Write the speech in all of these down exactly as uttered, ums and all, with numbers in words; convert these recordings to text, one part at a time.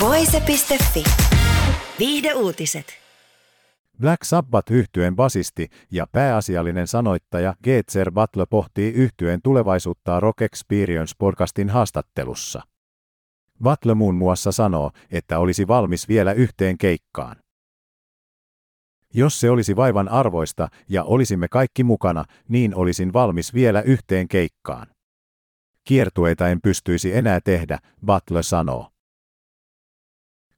Voise piste fi. Viihdeuutiset. Black Sabbath-yhtyeen basisti ja pääasiallinen sanoittaja Geezer Butler pohtii yhtyeen tulevaisuutta Rock Experience-podcastin haastattelussa. Butler muun muassa sanoo, että olisi valmis vielä yhteen keikkaan. Jos se olisi vaivan arvoista ja olisimme kaikki mukana, niin olisin valmis vielä yhteen keikkaan. Kiertueita en pystyisi enää tehdä, Butler sanoo.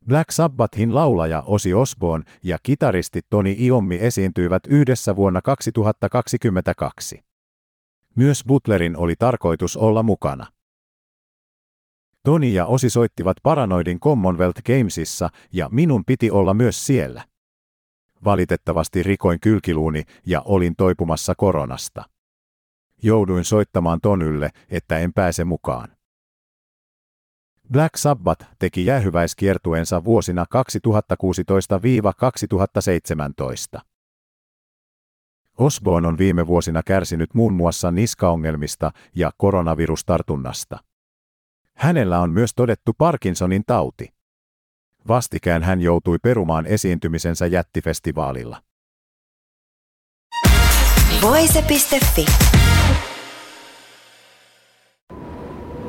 Black Sabbathin laulaja Ozzy Osbourne ja kitaristi Tony Iommi esiintyivät yhdessä vuonna kaksituhattakaksikymmentäkaksi. Myös Butlerin oli tarkoitus olla mukana. Tony ja Ozzy soittivat Paranoidin Commonwealth Gamesissa ja minun piti olla myös siellä. Valitettavasti rikoin kylkiluuni ja olin toipumassa koronasta. Jouduin soittamaan Tonylle, että en pääse mukaan. Black Sabbath teki jäähyväiskiertueensa vuosina kaksituhattakuusitoista–kaksituhattaseitsemäntoista. Osbourne on viime vuosina kärsinyt muun muassa niskaongelmista ja koronavirustartunnasta. Hänellä on myös todettu Parkinsonin tauti. Vastikään hän joutui perumaan esiintymisensä jättifestivaalilla. Voise piste fi.